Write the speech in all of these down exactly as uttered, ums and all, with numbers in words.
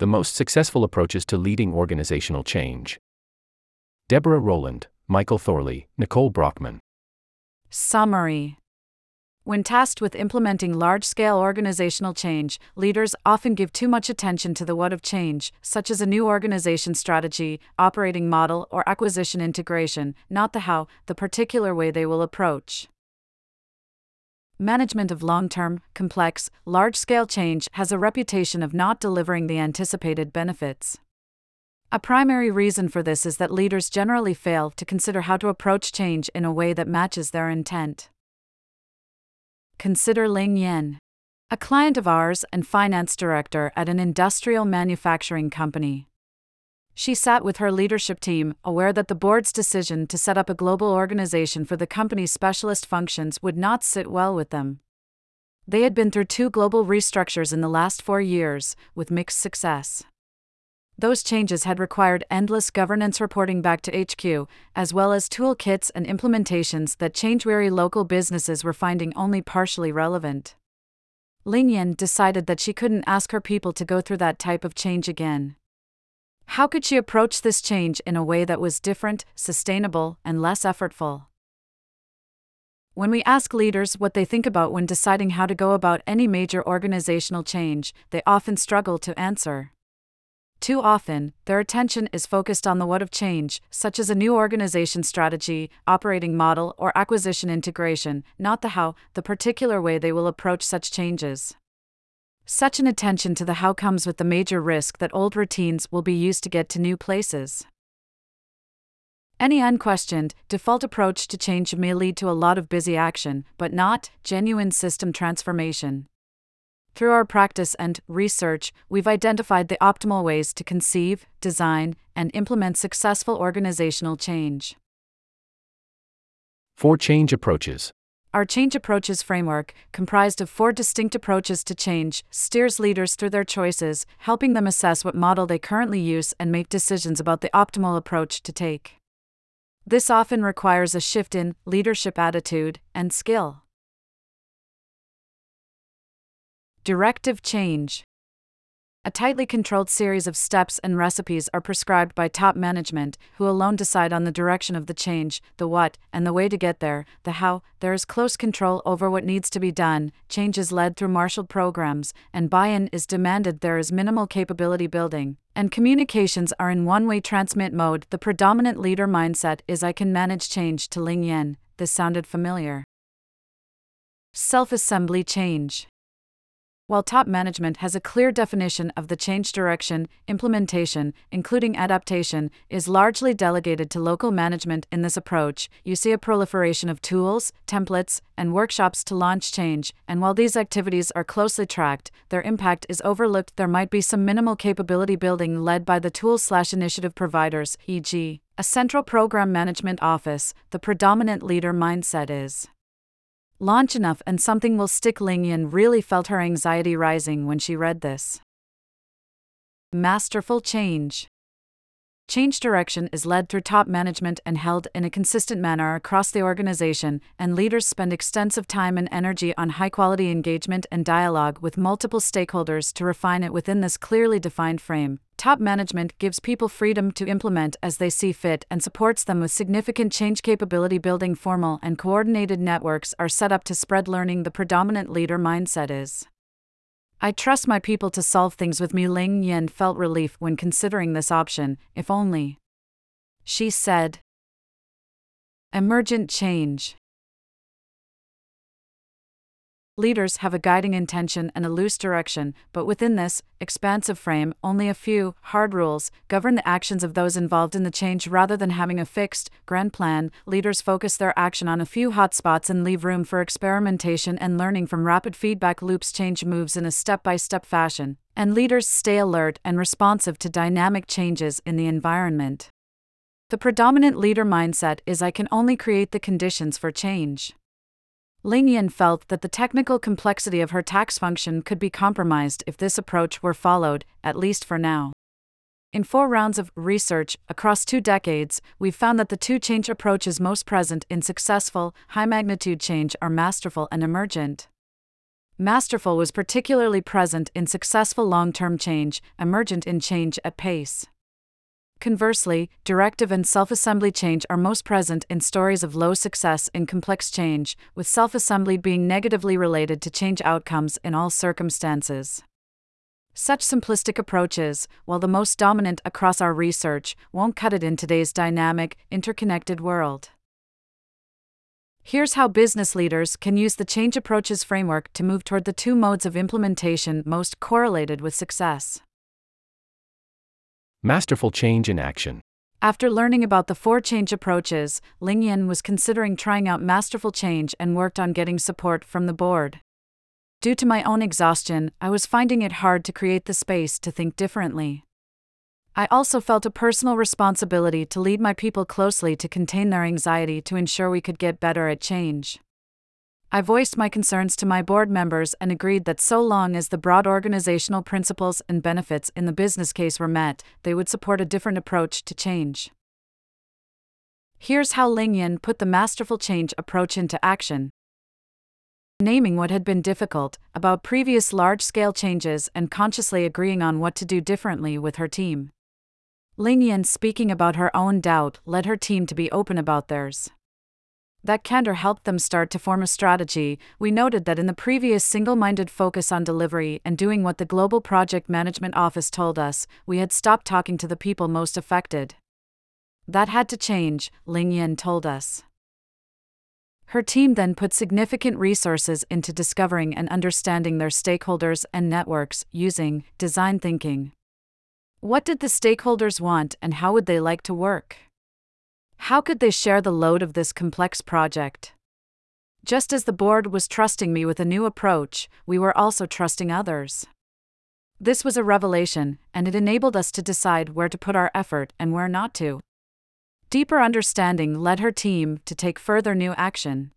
The most successful approaches to leading organizational change. Deborah Rowland, Michael Thorley, Nicole Brockman. Summary. When tasked with implementing large-scale organizational change, leaders often give too much attention to the what of change, such as a new organization strategy, operating model, or acquisition integration, not the how, the particular way they will approach. Management of long-term, complex, large-scale change has a reputation of not delivering the anticipated benefits. A primary reason for this is that leaders generally fail to consider how to approach change in a way that matches their intent. Consider Ling Yen, a client of ours and finance director at an industrial manufacturing company. She sat with her leadership team, aware that the board's decision to set up a global organization for the company's specialist functions would not sit well with them. They had been through two global restructures in the last four years, with mixed success. Those changes had required endless governance reporting back to H Q, as well as toolkits and implementations that change-weary local businesses were finding only partially relevant. Ling Yen decided that she couldn't ask her people to go through that type of change again. How could she approach this change in a way that was different, sustainable, and less effortful? When we ask leaders what they think about when deciding how to go about any major organizational change, they often struggle to answer. Too often, their attention is focused on the what of change, such as a new organization strategy, operating model, or acquisition integration, not the how, the particular way they will approach such changes. Such an attention to the how comes with the major risk that old routines will be used to get to new places. Any unquestioned, default approach to change may lead to a lot of busy action, but not genuine system transformation. Through our practice and research, we've identified the optimal ways to conceive, design, and implement successful organizational change. Four change approaches. Our Change Approaches framework, comprised of four distinct approaches to change, steers leaders through their choices, helping them assess what model they currently use and make decisions about the optimal approach to take. This often requires a shift in leadership attitude and skill. Directive change. A tightly controlled series of steps and recipes are prescribed by top management, who alone decide on the direction of the change, the what, and the way to get there, the how. There is close control over what needs to be done, change is led through marshaled programs, and buy-in is demanded. There is minimal capability building, and communications are in one-way transmit mode. The predominant leader mindset is "I can manage change." To Ling Yen, this sounded familiar. Self-assembly change. While top management has a clear definition of the change direction, implementation, including adaptation, is largely delegated to local management in this approach. You see a proliferation of tools, templates, and workshops to launch change, and while these activities are closely tracked, their impact is overlooked. There might be some minimal capability building led by the tool/initiative providers, for example, a central program management office. The predominant leader mindset is launch enough and something will stick. Ling Yen really felt her anxiety rising when she read this. Masterful change. Change direction is led through top management and held in a consistent manner across the organization, and leaders spend extensive time and energy on high-quality engagement and dialogue with multiple stakeholders to refine it within this clearly defined frame. Top management gives people freedom to implement as they see fit and supports them with significant change capability building. Formal and coordinated networks are set up to spread learning. The predominant leader mindset is, I trust my people to solve things with me. Ling Yen felt relief when considering this option, if only, she said. Emergent change. Leaders have a guiding intention and a loose direction, but within this expansive frame, only a few hard rules govern the actions of those involved in the change. Rather than having a fixed, grand plan, leaders focus their action on a few hotspots and leave room for experimentation and learning from rapid feedback loops. Change moves in a step-by-step fashion, and leaders stay alert and responsive to dynamic changes in the environment. The predominant leader mindset is I can only create the conditions for change. Ling Yen felt that the technical complexity of her tax function could be compromised if this approach were followed, at least for now. In four rounds of research across two decades, we've found that the two change approaches most present in successful, high-magnitude change are masterful and emergent. Masterful was particularly present in successful long-term change, emergent in change at pace. Conversely, directive and self-assembly change are most present in stories of low success in complex change, with self-assembly being negatively related to change outcomes in all circumstances. Such simplistic approaches, while the most dominant across our research, won't cut it in today's dynamic, interconnected world. Here's how business leaders can use the Change Approaches framework to move toward the two modes of implementation most correlated with success. Masterful change in action. After learning about the four change approaches, Ling Yen was considering trying out masterful change and worked on getting support from the board. Due to my own exhaustion, I was finding it hard to create the space to think differently. I also felt a personal responsibility to lead my people closely to contain their anxiety to ensure we could get better at change. I voiced my concerns to my board members and agreed that so long as the broad organizational principles and benefits in the business case were met, they would support a different approach to change. Here's how Ling Yen put the masterful change approach into action. Naming what had been difficult about previous large-scale changes and consciously agreeing on what to do differently with her team. Ling Yen speaking about her own doubt led her team to be open about theirs. That candor helped them start to form a strategy. We noted that in the previous single-minded focus on delivery and doing what the Global Project Management Office told us, we had stopped talking to the people most affected. That had to change, Ling Yen told us. Her team then put significant resources into discovering and understanding their stakeholders and networks using design thinking. What did the stakeholders want and how would they like to work? How could they share the load of this complex project? Just as the board was trusting me with a new approach, we were also trusting others. This was a revelation, and it enabled us to decide where to put our effort and where not to. Deeper understanding led her team to take further new action.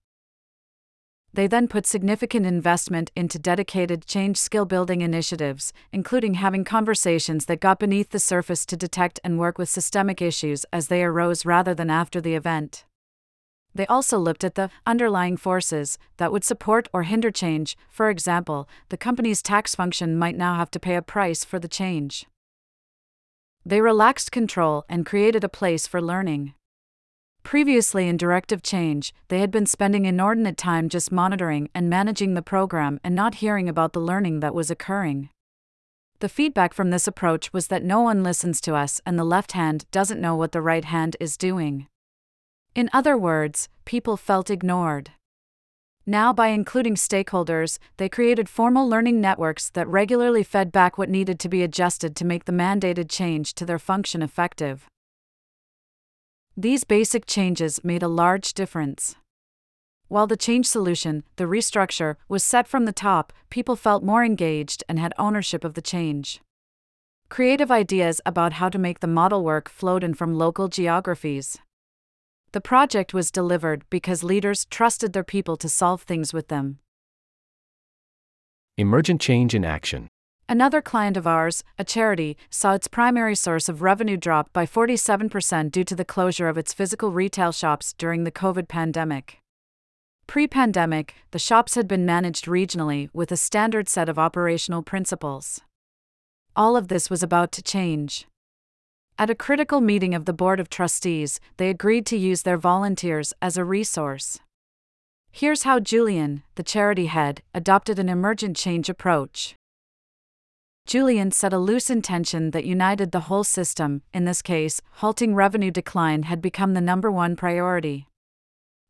They then put significant investment into dedicated change skill-building initiatives, including having conversations that got beneath the surface to detect and work with systemic issues as they arose rather than after the event. They also looked at the underlying forces that would support or hinder change. For example, the company's tax function might now have to pay a price for the change. They relaxed control and created a place for learning. Previously in directive change, they had been spending inordinate time just monitoring and managing the program and not hearing about the learning that was occurring. The feedback from this approach was that no one listens to us and the left hand doesn't know what the right hand is doing. In other words, people felt ignored. Now, by including stakeholders, they created formal learning networks that regularly fed back what needed to be adjusted to make the mandated change to their function effective. These basic changes made a large difference. While the change solution, the restructure, was set from the top, people felt more engaged and had ownership of the change. Creative ideas about how to make the model work flowed in from local geographies. The project was delivered because leaders trusted their people to solve things with them. Emergent change in action. Another client of ours, a charity, saw its primary source of revenue drop by forty-seven percent due to the closure of its physical retail shops during the COVID pandemic. Pre-pandemic, the shops had been managed regionally with a standard set of operational principles. All of this was about to change. At a critical meeting of the Board of Trustees, they agreed to use their volunteers as a resource. Here's how Julian, the charity head, adopted an emergent change approach. Julian set a loose intention that united the whole system. In this case, halting revenue decline had become the number one priority.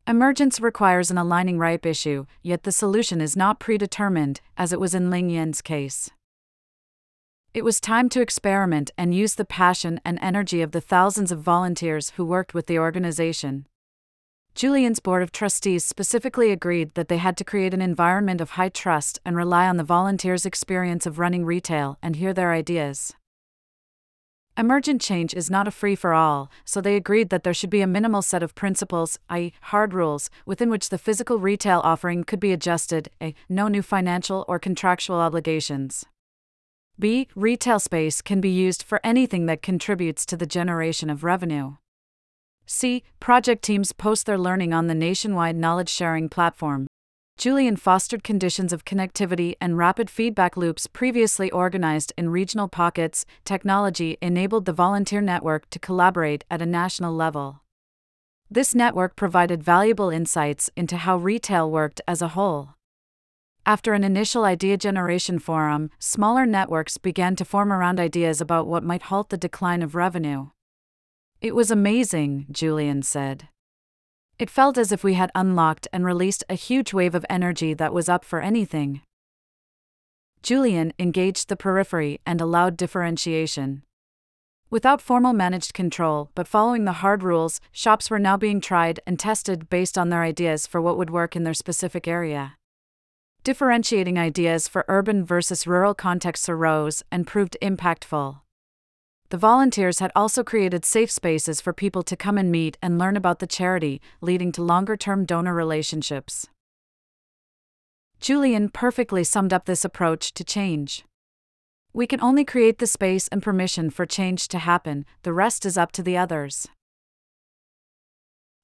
Emergence requires an aligning ripe issue, yet the solution is not predetermined, as it was in Ling Yen's case. It was time to experiment and use the passion and energy of the thousands of volunteers who worked with the organization. Julian's Board of Trustees specifically agreed that they had to create an environment of high trust and rely on the volunteers' experience of running retail and hear their ideas. Emergent change is not a free-for-all, so they agreed that there should be a minimal set of principles, that is hard rules, within which the physical retail offering could be adjusted, a. No new financial or contractual obligations. b. Retail space can be used for anything that contributes to the generation of revenue. c. Project teams post their learning on the nationwide knowledge-sharing platform. Julian fostered conditions of connectivity and rapid feedback loops previously organized in regional pockets. Technology enabled the volunteer network to collaborate at a national level. This network provided valuable insights into how retail worked as a whole. After an initial idea generation forum, smaller networks began to form around ideas about what might halt the decline of revenue. "It was amazing," Julian said. "It felt as if we had unlocked and released a huge wave of energy that was up for anything." Julian engaged the periphery and allowed differentiation. Without formal managed control, but following the hard rules, shops were now being tried and tested based on their ideas for what would work in their specific area. Differentiating ideas for urban versus rural contexts arose and proved impactful. The volunteers had also created safe spaces for people to come and meet and learn about the charity, leading to longer-term donor relationships. Julian perfectly summed up this approach to change. "We can only create the space and permission for change to happen. The rest is up to the others."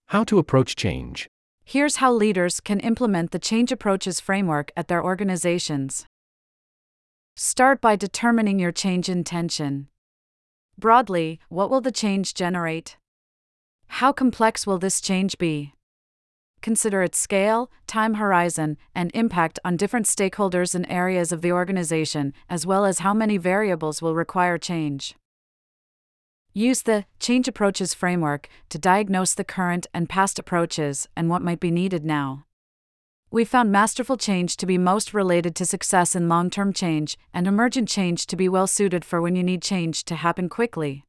How to approach change. Here's how leaders can implement the Change Approaches framework at their organizations. Start by determining your change intention. Broadly, what will the change generate? How complex will this change be? Consider its scale, time horizon, and impact on different stakeholders and areas of the organization, as well as how many variables will require change. Use the Change Approaches framework to diagnose the current and past approaches and what might be needed now. We found masterful change to be most related to success in long-term change, and emergent change to be well-suited for when you need change to happen quickly.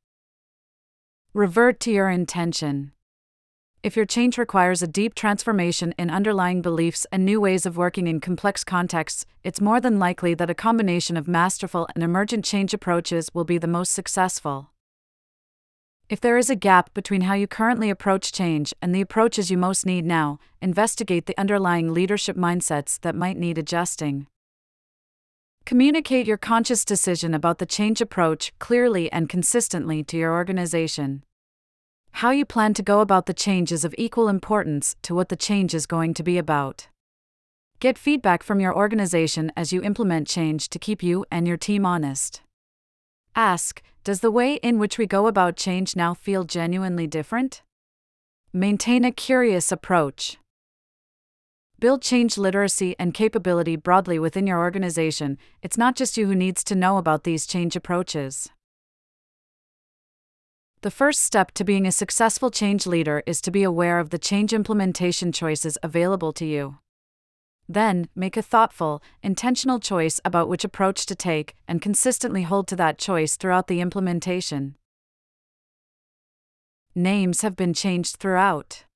Revert to your intention. If your change requires a deep transformation in underlying beliefs and new ways of working in complex contexts, it's more than likely that a combination of masterful and emergent change approaches will be the most successful. If there is a gap between how you currently approach change and the approaches you most need now, investigate the underlying leadership mindsets that might need adjusting. Communicate your conscious decision about the change approach clearly and consistently to your organization. How you plan to go about the change is of equal importance to what the change is going to be about. Get feedback from your organization as you implement change to keep you and your team honest. Ask, does the way in which we go about change now feel genuinely different? Maintain a curious approach. Build change literacy and capability broadly within your organization. It's not just you who needs to know about these change approaches. The first step to being a successful change leader is to be aware of the change implementation choices available to you. Then, make a thoughtful, intentional choice about which approach to take and consistently hold to that choice throughout the implementation. Names have been changed throughout.